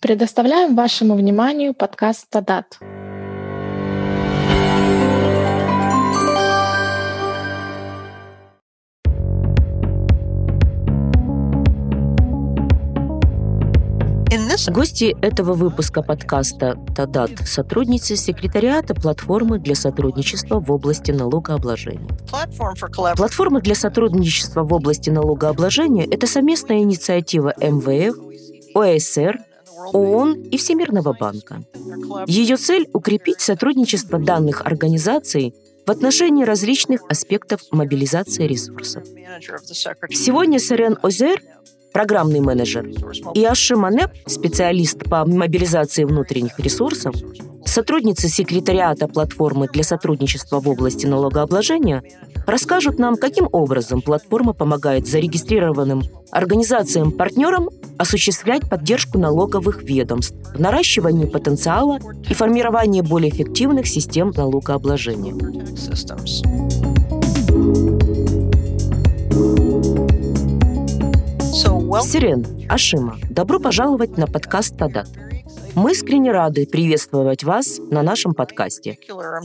Предоставляем вашему вниманию подкаст «ТАДАТ». Гости этого выпуска подкаста «ТАДАТ» — сотрудницы секретариата платформы для сотрудничества в области налогообложения. Платформа для сотрудничества в области налогообложения – это совместная инициатива МВФ, ОЭСР, ООН и Всемирного банка. Ее цель – укрепить сотрудничество данных организаций в отношении различных аспектов мобилизации ресурсов. Сегодня Сарен Озер – программный менеджер, и Ашима Неп, специалист по мобилизации внутренних ресурсов, сотрудница секретариата платформы для сотрудничества в области налогообложения, расскажут нам, каким образом платформа помогает зарегистрированным организациям-партнерам осуществлять поддержку налоговых ведомств в наращивании потенциала и формировании более эффективных систем налогообложения. Сарен, Ашима, добро пожаловать на подкаст «ТАДАТ». Мы искренне рады приветствовать вас на нашем подкасте.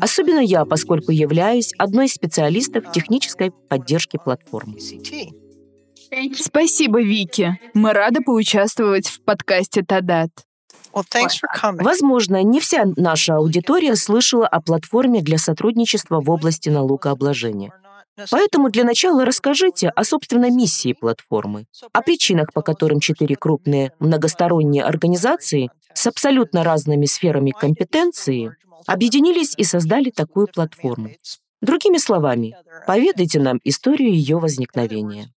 Особенно я, поскольку являюсь одной из специалистов технической поддержки платформы. Спасибо, Вики. Мы рады поучаствовать в подкасте «ТАДАТ». Возможно, не вся наша аудитория слышала о платформе для сотрудничества в области налогообложения. Поэтому для начала расскажите о собственной миссии платформы, о причинах, по которым 4 крупные многосторонние организации с абсолютно разными сферами компетенции объединились и создали такую платформу. Другими словами, поведайте нам историю ее возникновения.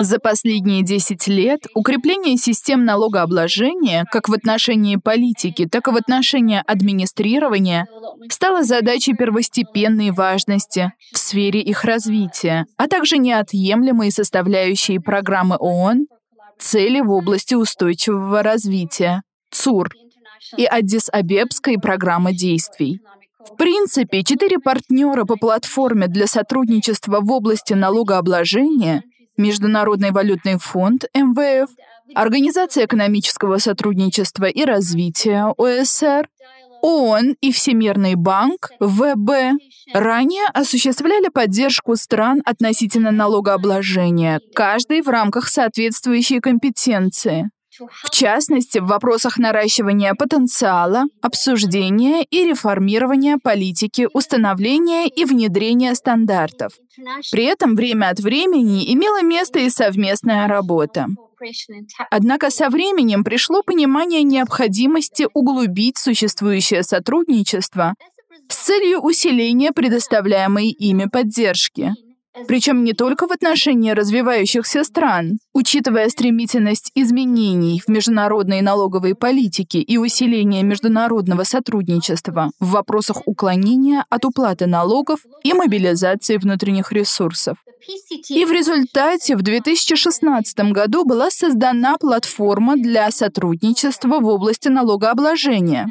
За последние 10 лет укрепление систем налогообложения как в отношении политики, так и в отношении администрирования стало задачей первостепенной важности в сфере их развития, а также неотъемлемой составляющей программы ООН «Цели в области устойчивого развития» ЦУР и Аддис-Абебской программы действий. В принципе, 4 партнера по платформе для сотрудничества в области налогообложения, Международный валютный фонд МВФ, Организация экономического сотрудничества и развития ОЭСР, ООН и Всемирный банк (ВБ) ранее осуществляли поддержку стран относительно налогообложения, каждый в рамках соответствующей компетенции. В частности, в вопросах наращивания потенциала, обсуждения и реформирования политики, установления и внедрения стандартов. При этом время от времени имела место и совместная работа. Однако со временем пришло понимание необходимости углубить существующее сотрудничество с целью усиления предоставляемой ими поддержки. Причем не только в отношении развивающихся стран, учитывая стремительность изменений в международной налоговой политике и усиление международного сотрудничества в вопросах уклонения от уплаты налогов и мобилизации внутренних ресурсов. И в результате в 2016 году была создана платформа для сотрудничества в области налогообложения.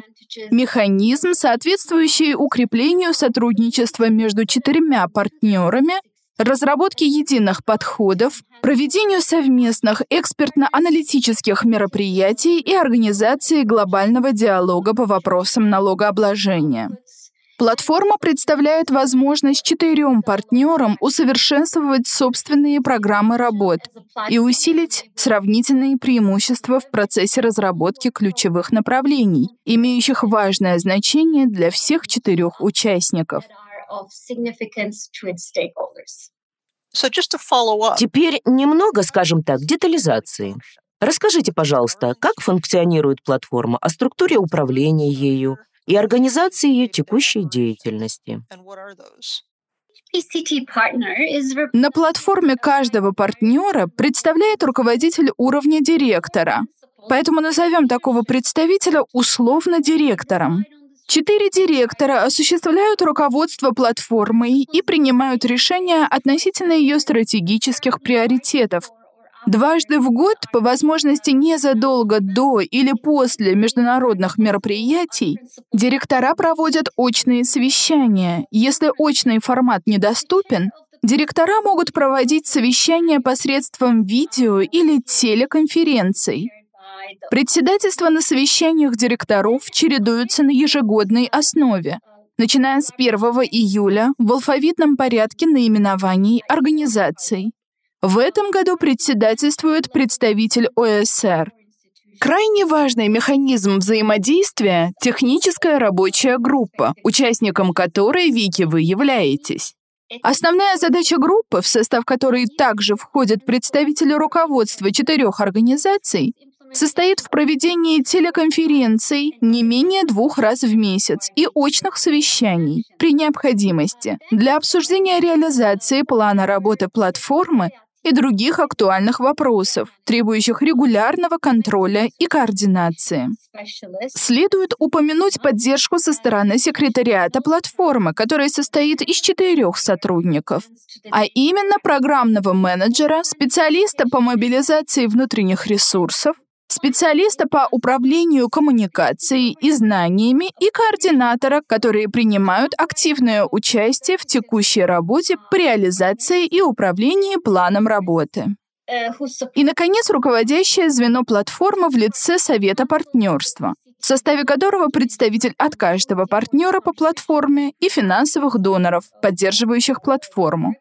Механизм, соответствующий укреплению сотрудничества между 4 партнерами, разработке единых подходов, проведению совместных экспертно-аналитических мероприятий и организации глобального диалога по вопросам налогообложения. Платформа представляет возможность 4 партнерам усовершенствовать собственные программы работ и усилить сравнительные преимущества в процессе разработки ключевых направлений, имеющих важное значение для всех 4 участников. Теперь немного, скажем так, детализации. Расскажите, пожалуйста, как функционирует платформа, о структуре управления ею и организации ее текущей деятельности. На платформе каждого партнера представляет руководитель уровня директора, поэтому назовем такого представителя условно директором. 4 директора осуществляют руководство платформой и принимают решения относительно ее стратегических приоритетов. Дважды в год, по возможности незадолго до или после международных мероприятий, директора проводят очные совещания. Если очный формат недоступен, Директора могут проводить совещания посредством видео или телеконференций. Председательства на совещаниях директоров чередуются на ежегодной основе, начиная с 1 июля в алфавитном порядке наименований организаций. В этом году председательствует представитель ОЭСР. Крайне важный механизм взаимодействия – техническая рабочая группа, участником которой, Вики, вы являетесь. Основная задача группы, в состав которой также входят представители руководства 4 организаций, состоит в проведении телеконференций не менее 2 раз в месяц и очных совещаний при необходимости для обсуждения реализации плана работы платформы и других актуальных вопросов, требующих регулярного контроля и координации. Следует упомянуть поддержку со стороны секретариата платформы, который состоит из 4 сотрудников, а именно программного менеджера, специалиста по мобилизации внутренних ресурсов, специалиста по управлению коммуникацией и знаниями и координатора, которые принимают активное участие в текущей работе по реализации и управлению планом работы. И, наконец, руководящее звено платформы в лице Совета партнерства, в составе которого представитель от каждого партнера по платформе и финансовых доноров, поддерживающих платформу.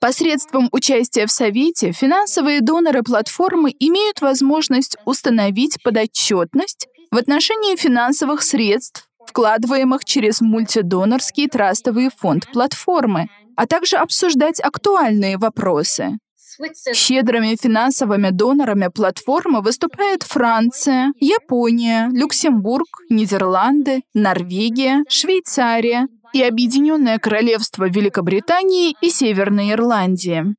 Посредством участия в Совете финансовые доноры платформы имеют возможность установить подотчетность в отношении финансовых средств, вкладываемых через мультидонорский трастовый фонд платформы, а также обсуждать актуальные вопросы. Щедрыми финансовыми донорами платформы выступают Франция, Япония, Люксембург, Нидерланды, Норвегия, Швейцария и Объединенное Королевство Великобритании и Северной Ирландии.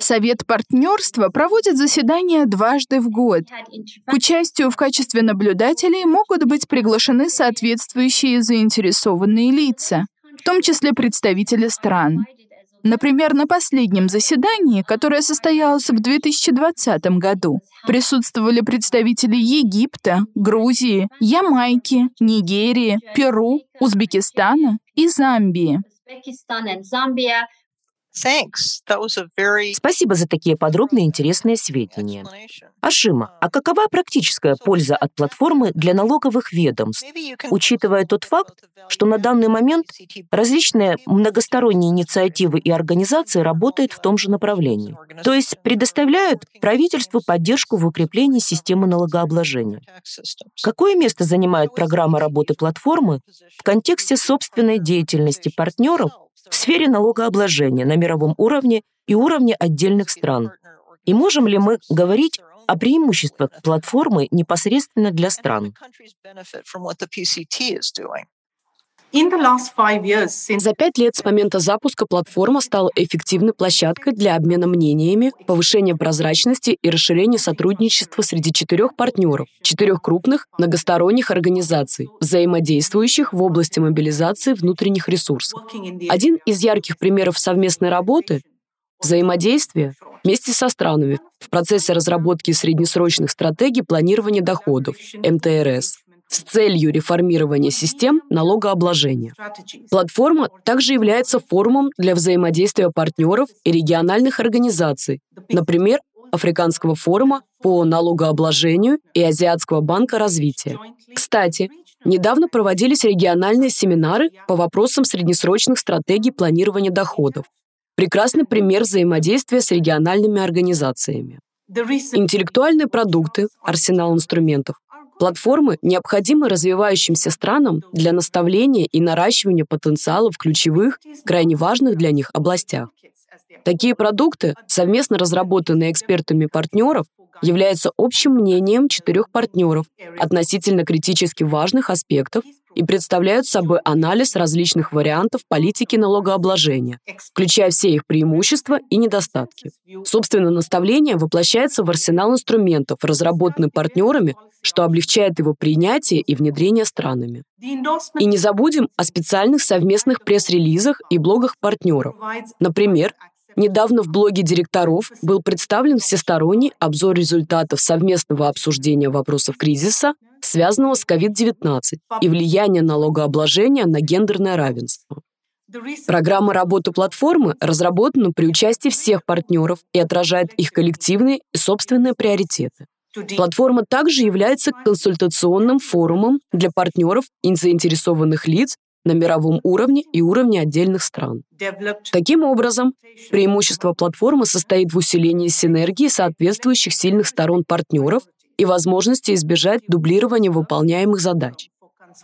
Совет партнерства проводит заседания 2 в год. К участию в качестве наблюдателей могут быть приглашены соответствующие заинтересованные лица, в том числе представители стран. Например, на последнем заседании, которое состоялось в 2020 году, присутствовали представители Египта, Грузии, Ямайки, Нигерии, Перу, Узбекистана и Замбии. Спасибо за такие подробные и интересные сведения. Ашима, а какова практическая польза от платформы для налоговых ведомств, учитывая тот факт, что на данный момент различные многосторонние инициативы и организации работают в том же направлении, то есть предоставляют правительству поддержку в укреплении системы налогообложения? Какое место занимает программа работы платформы в контексте собственной деятельности партнеров в сфере налогообложения на мировом уровне и уровне отдельных стран? И можем ли мы говорить о преимуществах платформы непосредственно для стран? За 5 лет с момента запуска платформа стала эффективной площадкой для обмена мнениями, повышения прозрачности и расширения сотрудничества среди 4 партнеров, 4 крупных многосторонних организаций, взаимодействующих в области мобилизации внутренних ресурсов. Один из ярких примеров совместной работы — взаимодействие вместе со странами в процессе разработки среднесрочных стратегий планирования доходов МТРС с целью реформирования систем налогообложения. Платформа также является форумом для взаимодействия партнеров и региональных организаций, например, Африканского форума по налогообложению и Азиатского банка развития. Кстати, недавно проводились региональные семинары по вопросам среднесрочных стратегий планирования доходов. Прекрасный пример взаимодействия с региональными организациями. Интеллектуальные продукты, арсенал инструментов, платформы необходимы развивающимся странам для наставления и наращивания потенциала в ключевых, крайне важных для них областях. Такие продукты, совместно разработанные экспертами партнеров, являются общим мнением 4 партнеров относительно критически важных аспектов и представляют собой анализ различных вариантов политики налогообложения, включая все их преимущества и недостатки. Собственно, наставление воплощается в арсенал инструментов, разработанный партнерами, что облегчает его принятие и внедрение странами. И не забудем о специальных совместных пресс-релизах и блогах партнеров. Например, недавно в блоге директоров был представлен всесторонний обзор результатов совместного обсуждения вопросов кризиса, связанного с COVID-19 и влияния налогообложения на гендерное равенство. Программа работы платформы разработана при участии всех партнеров и отражает их коллективные и собственные приоритеты. Платформа также является консультационным форумом для партнеров и заинтересованных лиц на мировом уровне и уровне отдельных стран. Таким образом, преимущество платформы состоит в усилении синергии соответствующих сильных сторон партнеров и возможности избежать дублирования выполняемых задач.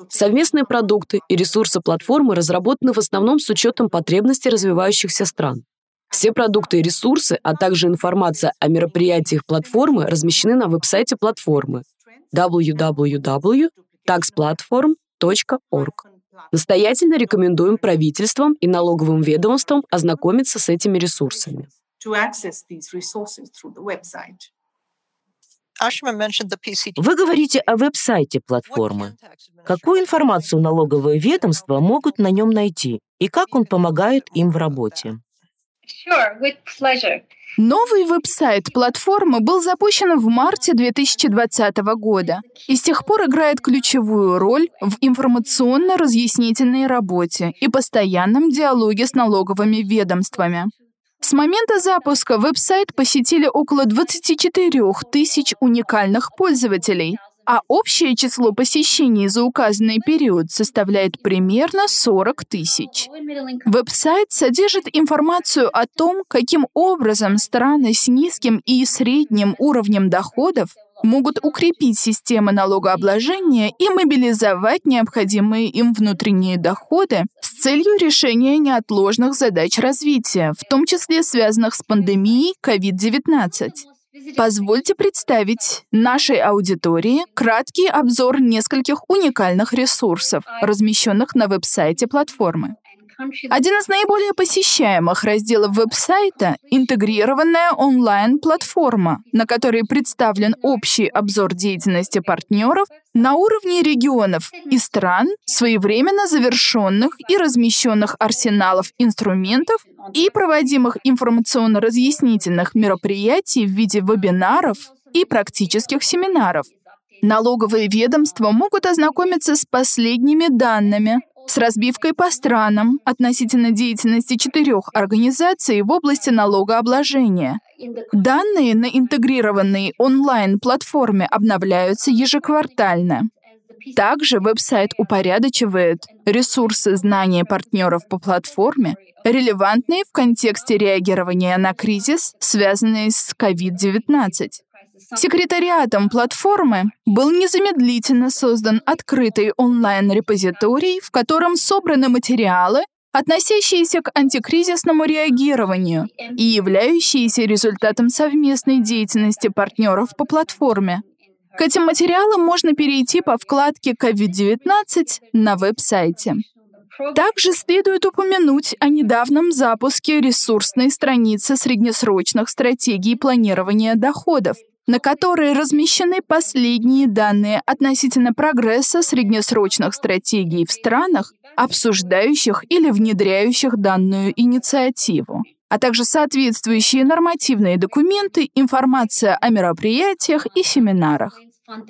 Совместные продукты и ресурсы платформы разработаны в основном с учетом потребностей развивающихся стран. Все продукты и ресурсы, а также информация о мероприятиях платформы размещены на веб-сайте платформы www.tax-platform.org. Настоятельно рекомендуем правительствам и налоговым ведомствам ознакомиться с этими ресурсами. Вы говорите о веб-сайте платформы. Какую информацию налоговые ведомства могут на нем найти и как он помогает им в работе? Новый веб-сайт платформы был запущен в марте 2020 года и с тех пор играет ключевую роль в информационно-разъяснительной работе и постоянном диалоге с налоговыми ведомствами. С момента запуска веб-сайт посетили около 24 тысяч уникальных пользователей, а общее число посещений за указанный период составляет примерно 40 тысяч. Веб-сайт содержит информацию о том, каким образом страны с низким и средним уровнем доходов могут укрепить системы налогообложения и мобилизовать необходимые им внутренние доходы с целью решения неотложных задач развития, в том числе связанных с пандемией COVID-19. Позвольте представить нашей аудитории краткий обзор нескольких уникальных ресурсов, размещенных на веб-сайте платформы. Один из наиболее посещаемых разделов веб-сайта — интегрированная онлайн-платформа, на которой представлен общий обзор деятельности партнеров на уровне регионов и стран, своевременно завершенных и размещенных арсеналов инструментов и проводимых информационно-разъяснительных мероприятий в виде вебинаров и практических семинаров. Налоговые ведомства могут ознакомиться с последними данными, с разбивкой по странам относительно деятельности 4 организаций в области налогообложения. Данные на интегрированной онлайн-платформе обновляются ежеквартально. Также веб-сайт упорядочивает ресурсы знания партнеров по платформе, релевантные в контексте реагирования на кризис, связанный с COVID-19. Секретариатом платформы был незамедлительно создан открытый онлайн-репозиторий, в котором собраны материалы, относящиеся к антикризисному реагированию и являющиеся результатом совместной деятельности партнеров по платформе. К этим материалам можно перейти по вкладке COVID-19 на веб-сайте. Также следует упомянуть о недавнем запуске ресурсной страницы среднесрочных стратегий планирования доходов, на которой размещены последние данные относительно прогресса среднесрочных стратегий в странах, обсуждающих или внедряющих данную инициативу, а также соответствующие нормативные документы, информация о мероприятиях и семинарах.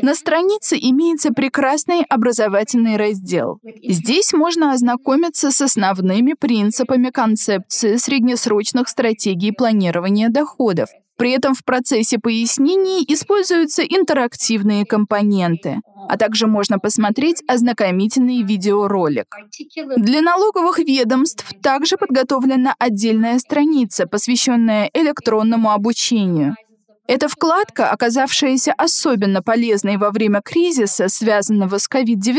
На странице имеется прекрасный образовательный раздел. Здесь можно ознакомиться с основными принципами концепции среднесрочных стратегий планирования доходов. При этом в процессе пояснений используются интерактивные компоненты, а также можно посмотреть ознакомительный видеоролик. Для налоговых ведомств также подготовлена отдельная страница, посвященная электронному обучению. Эта вкладка, оказавшаяся особенно полезной во время кризиса, связанного с COVID-19,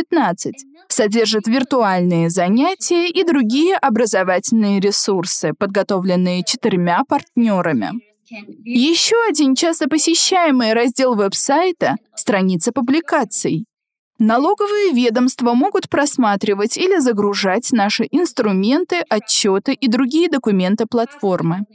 содержит виртуальные занятия и другие образовательные ресурсы, подготовленные 4 партнерами. Еще один часто посещаемый раздел веб-сайта — страница публикаций. Налоговые ведомства могут просматривать или загружать наши инструменты, отчеты и другие документы платформы.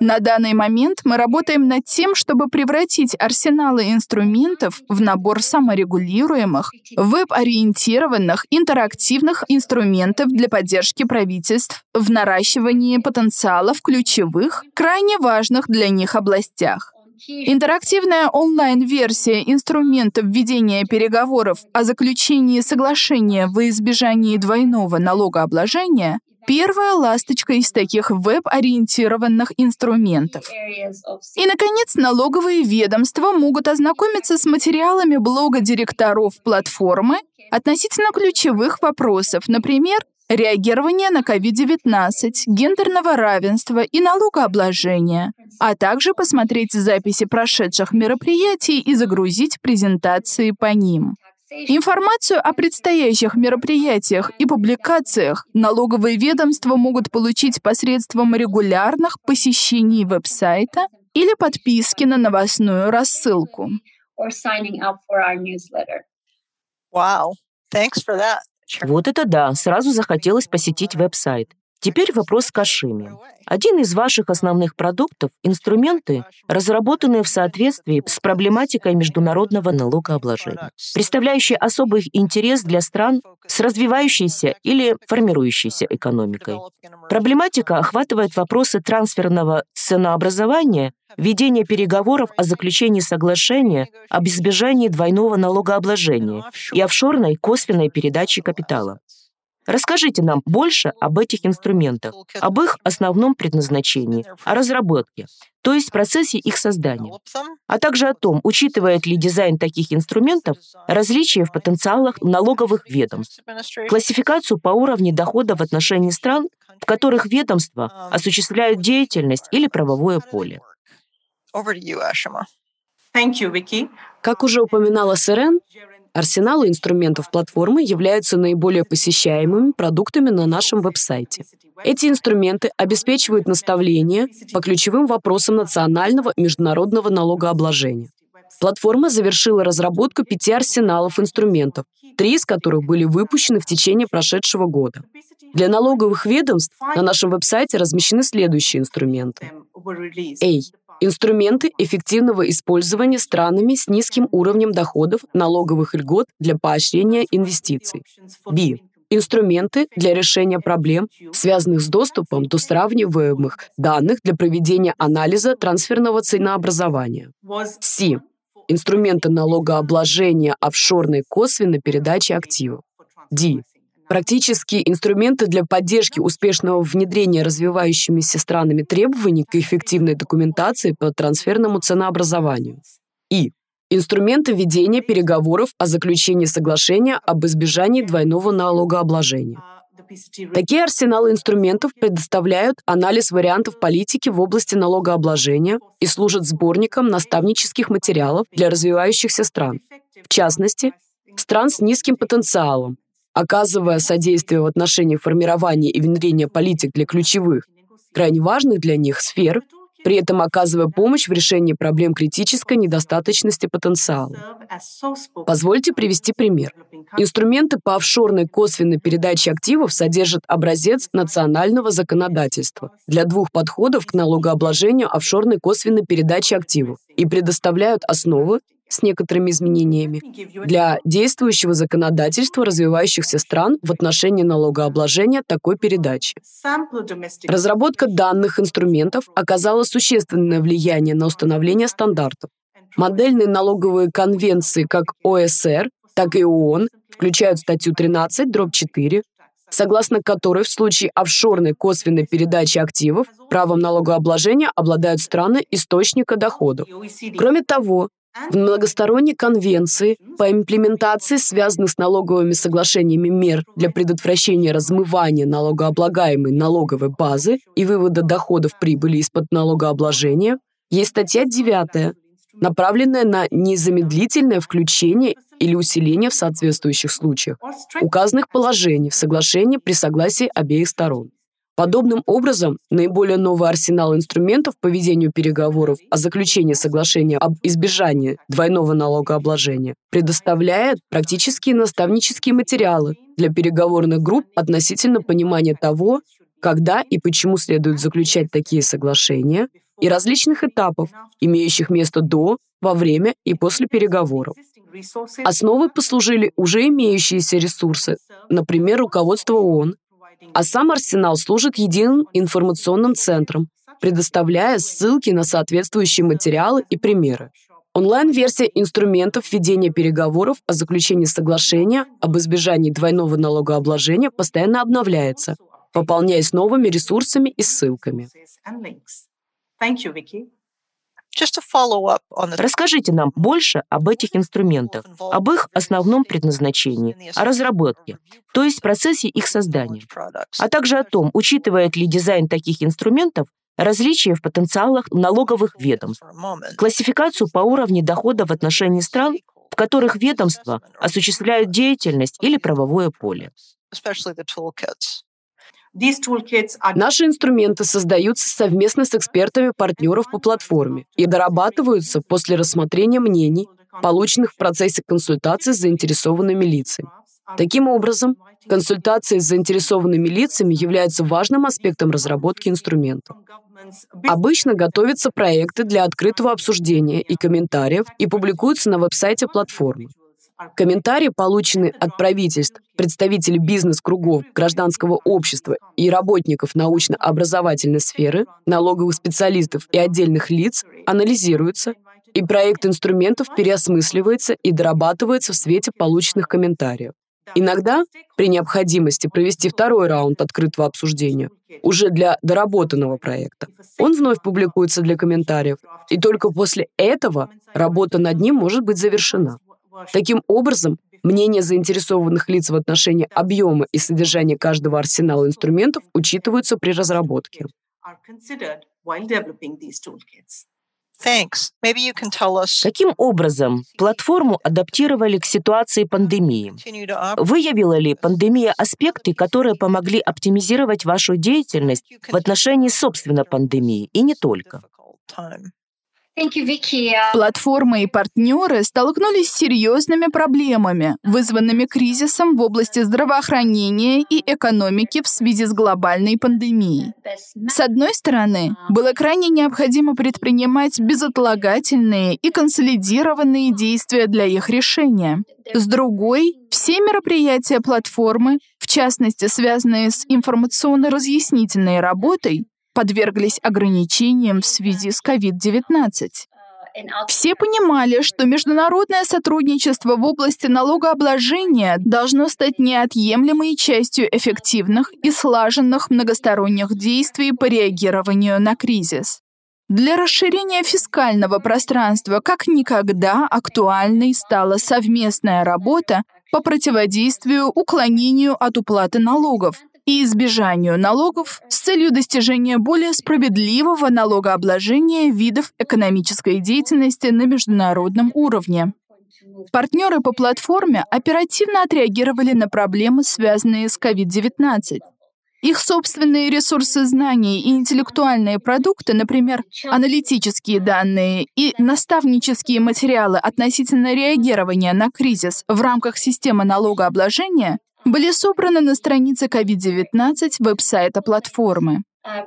На данный момент мы работаем над тем, чтобы превратить арсеналы инструментов в набор саморегулируемых, веб-ориентированных, интерактивных инструментов для поддержки правительств в наращивании потенциала в ключевых, крайне важных для них областях. Интерактивная онлайн-версия инструментов ведения переговоров о заключении соглашения во избежании двойного налогообложения первая ласточка из таких веб-ориентированных инструментов. И, наконец, налоговые ведомства могут ознакомиться с материалами блога директоров платформы относительно ключевых вопросов, например, реагирование на COVID-19, гендерного равенства и налогообложения, а также посмотреть записи прошедших мероприятий и загрузить презентации по ним. Информацию о предстоящих мероприятиях и публикациях налоговые ведомства могут получить посредством регулярных посещений веб-сайта или подписки на новостную рассылку. Wow. Thanks for that. Вот это да, сразу захотелось посетить веб-сайт. Теперь вопрос к Ашиме. Один из ваших основных продуктов – инструменты, разработанные в соответствии с проблематикой международного налогообложения, представляющие особый интерес для стран с развивающейся или формирующейся экономикой. Проблематика охватывает вопросы трансферного ценообразования, ведения переговоров о заключении соглашения об избежании двойного налогообложения и офшорной косвенной передачи капитала. Расскажите нам больше об этих инструментах, об их основном предназначении, о разработке, то есть процессе их создания, а также о том, учитывает ли дизайн таких инструментов различия в потенциалах налоговых ведомств, классификацию по уровню дохода в отношении стран, в которых ведомства осуществляют деятельность или правовое поле. Как уже упоминала Сарен, арсеналы инструментов платформы являются наиболее посещаемыми продуктами на нашем веб-сайте. Эти инструменты обеспечивают наставления по ключевым вопросам национального и международного налогообложения. Платформа завершила разработку 5 арсеналов инструментов, 3 из которых были выпущены в течение прошедшего года. Для налоговых ведомств на нашем веб-сайте размещены следующие инструменты. Инструменты эффективного использования странами с низким уровнем доходов налоговых льгот для поощрения инвестиций. Инструменты для решения проблем, связанных с доступом до сравниваемых данных для проведения анализа трансферного ценообразования. Инструменты налогообложения офшорной косвенной передачи активов. Практические инструменты для поддержки успешного внедрения развивающимися странами требований к эффективной документации по трансферному ценообразованию. Инструменты ведения переговоров о заключении соглашения об избежании двойного налогообложения. Такие арсеналы инструментов предоставляют анализ вариантов политики в области налогообложения и служат сборником наставнических материалов для развивающихся стран, в частности, стран с низким потенциалом, оказывая содействие в отношении формирования и внедрения политик для ключевых, крайне важных для них сфер, при этом оказывая помощь в решении проблем критической недостаточности потенциала. Позвольте привести пример. Инструменты по офшорной косвенной передаче активов содержат образец национального законодательства для 2 подходов к налогообложению офшорной косвенной передачи активов и предоставляют основы с некоторыми изменениями для действующего законодательства развивающихся стран в отношении налогообложения такой передачи. Разработка данных инструментов оказала существенное влияние на установление стандартов. Модельные налоговые конвенции как ОЭСР, так и ООН включают статью 13/4, согласно которой в случае офшорной косвенной передачи активов правом налогообложения обладают страны источника доходов. Кроме того, в многосторонней конвенции по имплементации связанных с налоговыми соглашениями мер для предотвращения размывания налогооблагаемой налоговой базы и вывода доходов прибыли из-под налогообложения есть статья 9, направленная на незамедлительное включение или усиление в соответствующих случаях указанных положений в соглашении при согласии обеих сторон. Подобным образом, наиболее новый арсенал инструментов по ведению переговоров о заключении соглашения об избежании двойного налогообложения предоставляет практические наставнические материалы для переговорных групп относительно понимания того, когда и почему следует заключать такие соглашения, и различных этапов, имеющих место до, во время и после переговоров. Основой послужили уже имеющиеся ресурсы, например, руководство ООН, а сам арсенал служит единым информационным центром, предоставляя ссылки на соответствующие материалы и примеры. Онлайн-версия инструментов ведения переговоров о заключении соглашения об избежании двойного налогообложения постоянно обновляется, пополняясь новыми ресурсами и ссылками. Расскажите нам больше об этих инструментах, об их основном предназначении, о разработке, то есть процессе их создания, а также о том, учитывает ли дизайн таких инструментов различия в потенциалах налоговых ведомств, классификацию по уровню дохода в отношении стран, в которых ведомства осуществляют деятельность или правовое поле. Наши инструменты создаются совместно с экспертами партнеров по платформе и дорабатываются после рассмотрения мнений, полученных в процессе консультаций с заинтересованными лицами. Таким образом, консультации с заинтересованными лицами являются важным аспектом разработки инструментов. Обычно готовятся проекты для открытого обсуждения и комментариев и публикуются на веб-сайте платформы. Комментарии, полученные от правительств, представителей бизнес-кругов, гражданского общества и работников научно-образовательной сферы, налоговых специалистов и отдельных лиц, анализируются, и проект инструментов переосмысливается и дорабатывается в свете полученных комментариев. Иногда, при необходимости провести второй раунд открытого обсуждения, уже для доработанного проекта, он вновь публикуется для комментариев, и только после этого работа над ним может быть завершена. Таким образом, мнения заинтересованных лиц в отношении объема и содержания каждого арсенала инструментов учитываются при разработке. Каким образом платформу адаптировали к ситуации пандемии? Выявила ли пандемия аспекты, которые помогли оптимизировать вашу деятельность в отношении собственно пандемии, и не только? Платформы и партнеры столкнулись с серьезными проблемами, вызванными кризисом в области здравоохранения и экономики в связи с глобальной пандемией. С одной стороны, было крайне необходимо предпринимать безотлагательные и консолидированные действия для их решения. С другой, все мероприятия платформы, в частности, связанные с информационно-разъяснительной работой, подверглись ограничениям в связи с COVID-19. Все понимали, что международное сотрудничество в области налогообложения должно стать неотъемлемой частью эффективных и слаженных многосторонних действий по реагированию на кризис. Для расширения фискального пространства как никогда актуальной стала совместная работа по противодействию уклонению от уплаты налогов и избежанию налогов с целью достижения более справедливого налогообложения видов экономической деятельности на международном уровне. Партнеры по платформе оперативно отреагировали на проблемы, связанные с COVID-19. Их собственные ресурсы знаний и интеллектуальные продукты, например, аналитические данные и наставнические материалы относительно реагирования на кризис в рамках системы налогообложения, были собраны на странице COVID-19 веб-сайта платформы.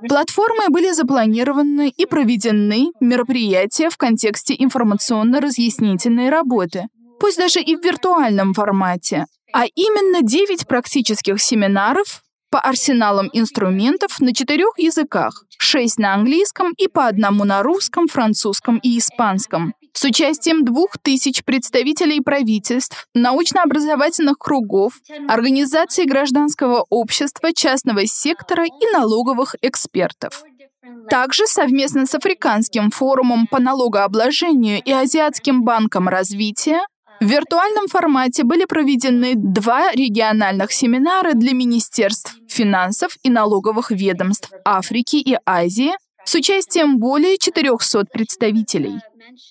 Платформой были запланированы и проведены мероприятия в контексте информационно-разъяснительной работы, пусть даже и в виртуальном формате, а именно 9 практических семинаров по арсеналам инструментов на 4 языках, 6 на английском и по одному на русском, французском и испанском, с участием 2000 представителей правительств, научно-образовательных кругов, организаций гражданского общества, частного сектора и налоговых экспертов. Также совместно с Африканским форумом по налогообложению и Азиатским банком развития в виртуальном формате были проведены 2 региональных семинара для министерств финансов и налоговых ведомств Африки и Азии с участием более 400 представителей.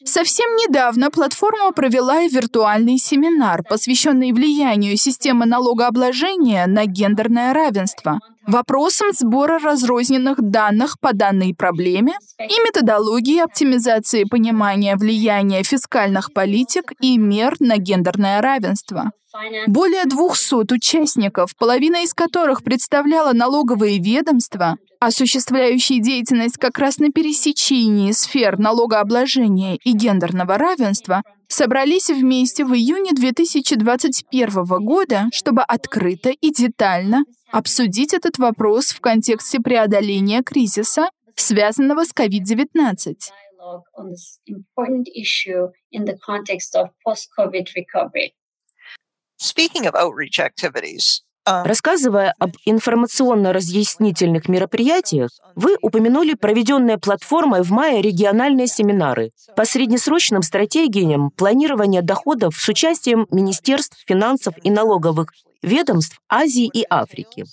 Совсем недавно платформа провела и виртуальный семинар, посвященный влиянию системы налогообложения на гендерное равенство, вопросам сбора разрозненных данных по данной проблеме и методологии оптимизации понимания влияния фискальных политик и мер на гендерное равенство. Более 200 участников, половина из которых представляла налоговые ведомства, осуществляющие деятельность как раз на пересечении сфер налогообложения и гендерного равенства, собрались вместе в июне 2021 года, чтобы открыто и детально обсудить этот вопрос в контексте преодоления кризиса, связанного с COVID-19. Рассказывая об информационно-разъяснительных мероприятиях, вы упомянули проведенные платформой в мае региональные семинары по среднесрочным стратегиям планирования доходов с участием министерств финансов и налоговых ведомств Азии и Африки.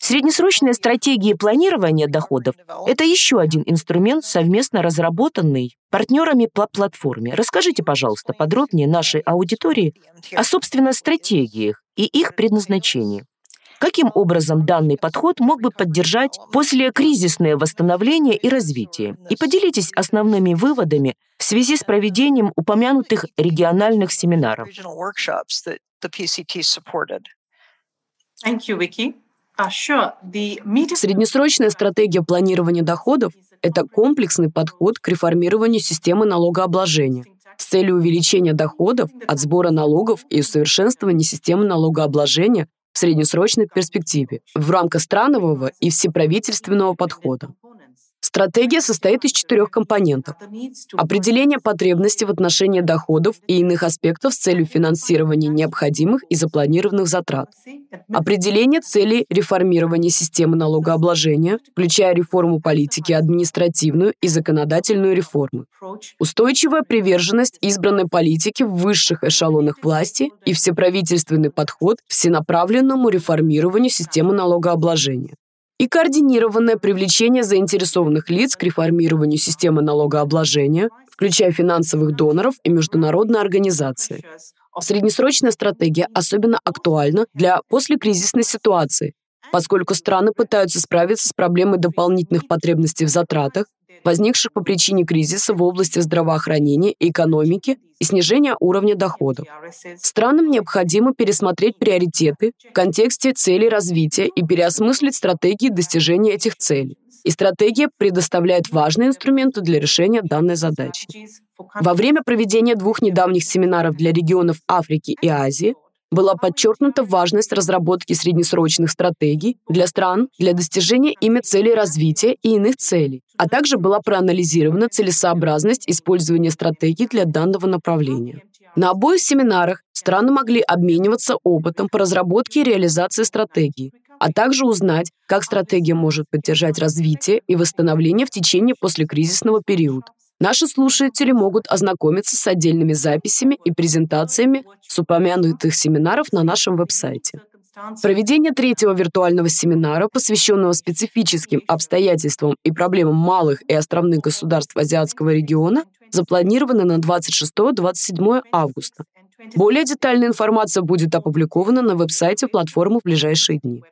Среднесрочные стратегии планирования доходов – это еще один инструмент, совместно разработанный партнерами по платформе. Расскажите, пожалуйста, подробнее нашей аудитории о, собственно, стратегиях и их предназначении. Каким образом данный подход мог бы поддержать послекризисное восстановление и развитие? И поделитесь основными выводами в связи с проведением упомянутых региональных семинаров. Среднесрочная стратегия планирования доходов – это комплексный подход к реформированию системы налогообложения с целью увеличения доходов от сбора налогов и усовершенствования системы налогообложения в среднесрочной перспективе в рамках странового и всеправительственного подхода. Стратегия состоит из 4 компонентов. Определение потребностей в отношении доходов и иных аспектов с целью финансирования необходимых и запланированных затрат. Определение целей реформирования системы налогообложения, включая реформу политики, административную и законодательную реформы. Устойчивая приверженность избранной политике в высших эшелонах власти и всеправительственный подход к всенаправленному реформированию системы налогообложения. И координированное привлечение заинтересованных лиц к реформированию системы налогообложения, включая финансовых доноров и международные организации. Среднесрочная стратегия особенно актуальна для послекризисной ситуации, поскольку страны пытаются справиться с проблемой дополнительных потребностей в затратах, возникших по причине кризиса в области здравоохранения и экономики и снижения уровня доходов. Странам необходимо пересмотреть приоритеты в контексте целей развития и переосмыслить стратегии достижения этих целей. И стратегия предоставляет важные инструменты для решения данной задачи. Во время проведения 2 недавних семинаров для регионов Африки и Азии была подчеркнута важность разработки среднесрочных стратегий для стран для достижения ими целей развития и иных целей, а также была проанализирована целесообразность использования стратегий для данного направления. На обоих семинарах страны могли обмениваться опытом по разработке и реализации стратегий, а также узнать, как стратегия может поддержать развитие и восстановление в течение послекризисного периода. Наши слушатели могут ознакомиться с отдельными записями и презентациями с упомянутых семинаров на нашем веб-сайте. Проведение 3-го виртуального семинара, посвященного специфическим обстоятельствам и проблемам малых и островных государств Азиатского региона, запланировано на 26-27 августа. Более детальная информация будет опубликована на веб-сайте платформы в ближайшие дни.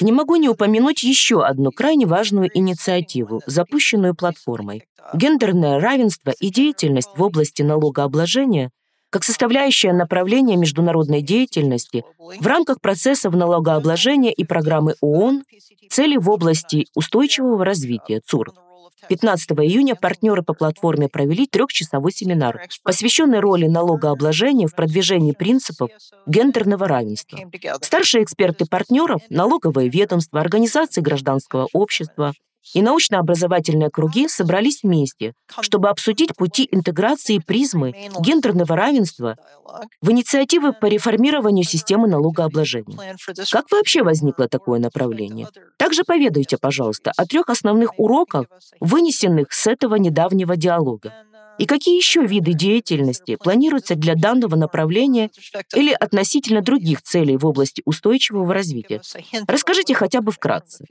Не могу не упомянуть еще одну крайне важную инициативу, запущенную платформой. Гендерное равенство и деятельность в области налогообложения как составляющая направление международной деятельности в рамках процессов налогообложения и программы ООН «Цели в области устойчивого развития» ЦУР. 15 июня партнеры по платформе провели 3-часовой семинар, посвященный роли налогообложения в продвижении принципов гендерного равенства. Старшие эксперты партнеров, налоговые ведомства, организации гражданского общества и научно-образовательные круги собрались вместе, чтобы обсудить пути интеграции призмы гендерного равенства в инициативы по реформированию системы налогообложения. Как вообще возникло такое направление? Также поведайте, пожалуйста, о 3 основных уроках, вынесенных с этого недавнего диалога. И какие еще виды деятельности планируются для данного направления или относительно других целей в области устойчивого развития? Расскажите хотя бы вкратце.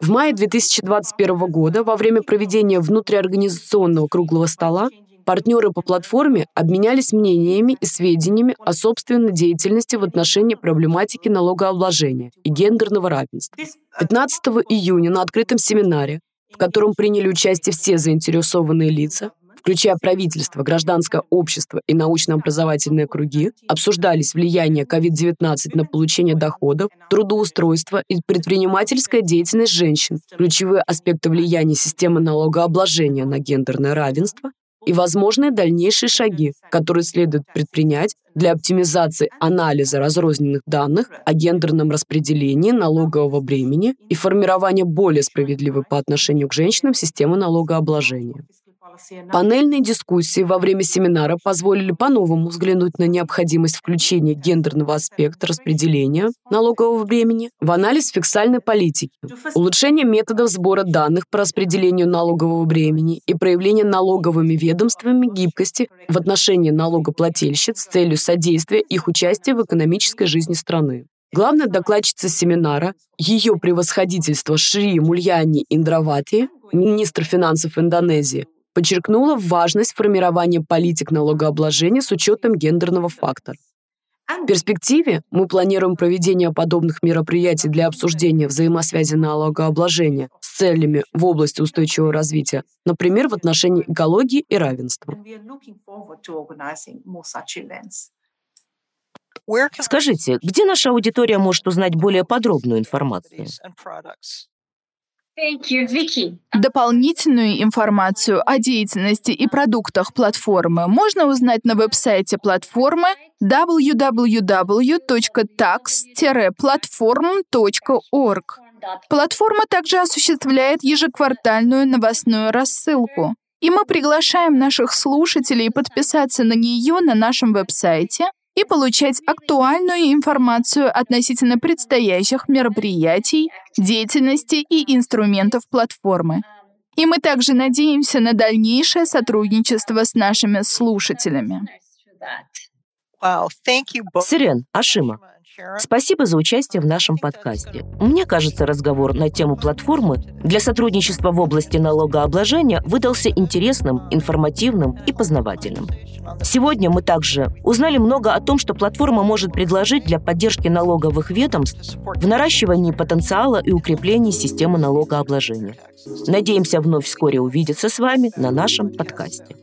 В мае 2021 года во время проведения внутриорганизационного круглого стола партнеры по платформе обменялись мнениями и сведениями о собственной деятельности в отношении проблематики налогообложения и гендерного равенства. 15 июня на открытом семинаре, в котором приняли участие все заинтересованные лица, включая правительство, гражданское общество и научно-образовательные круги, обсуждались влияние COVID-19 на получение доходов, трудоустройство и предпринимательская деятельность женщин, ключевые аспекты влияния системы налогообложения на гендерное равенство и возможные дальнейшие шаги, которые следует предпринять для оптимизации анализа разрозненных данных о гендерном распределении налогового бремени и формирования более справедливой по отношению к женщинам системы налогообложения. Панельные дискуссии во время семинара позволили по-новому взглянуть на необходимость включения гендерного аспекта распределения налогового бремени в анализ фискальной политики, улучшение методов сбора данных по распределению налогового бремени и проявление налоговыми ведомствами гибкости в отношении налогоплательщиц с целью содействия их участия в экономической жизни страны. Главная докладчица семинара, ее превосходительство Шри Мульяни Индравати, министр финансов Индонезии, подчеркнула важность формирования политик налогообложения с учетом гендерного фактора. В перспективе мы планируем проведение подобных мероприятий для обсуждения взаимосвязи налогообложения с целями в области устойчивого развития, например, в отношении экологии и равенства. Скажите, где наша аудитория может узнать более подробную информацию? Дополнительную информацию о деятельности и продуктах платформы можно узнать на веб-сайте платформы www.tax-platform.org. Платформа также осуществляет ежеквартальную новостную рассылку. И мы приглашаем наших слушателей подписаться на нее на нашем веб-сайте и получать актуальную информацию относительно предстоящих мероприятий, деятельности и инструментов платформы. И мы также надеемся на дальнейшее сотрудничество с нашими слушателями. Сарен, Ашима, спасибо за участие в нашем подкасте. Мне кажется, разговор на тему платформы для сотрудничества в области налогообложения выдался интересным, информативным и познавательным. Сегодня мы также узнали много о том, что платформа может предложить для поддержки налоговых ведомств в наращивании потенциала и укреплении системы налогообложения. Надеемся вновь вскоре увидеться с вами на нашем подкасте.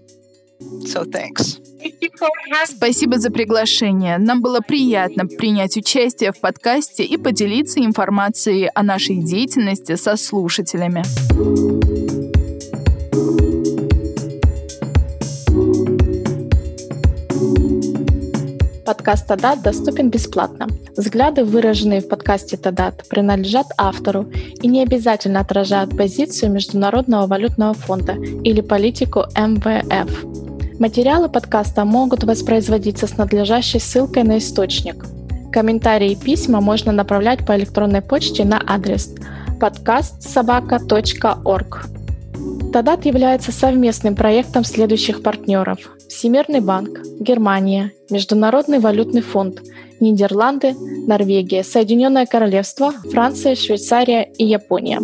Спасибо за приглашение. Нам было приятно принять участие в подкасте и поделиться информацией о нашей деятельности со слушателями. Подкаст «ТАДАТ» доступен бесплатно. Взгляды, выраженные в подкасте «ТАДАТ», принадлежат автору и не обязательно отражают позицию Международного валютного фонда или политику МВФ. Материалы подкаста могут воспроизводиться с надлежащей ссылкой на источник. Комментарии и письма можно направлять по электронной почте на адрес podcast@.org. ТАДАТ является совместным проектом следующих партнеров: Всемирный банк, Германия, Международный валютный фонд, Нидерланды, Норвегия, Соединенное Королевство, Франция, Швейцария и Япония.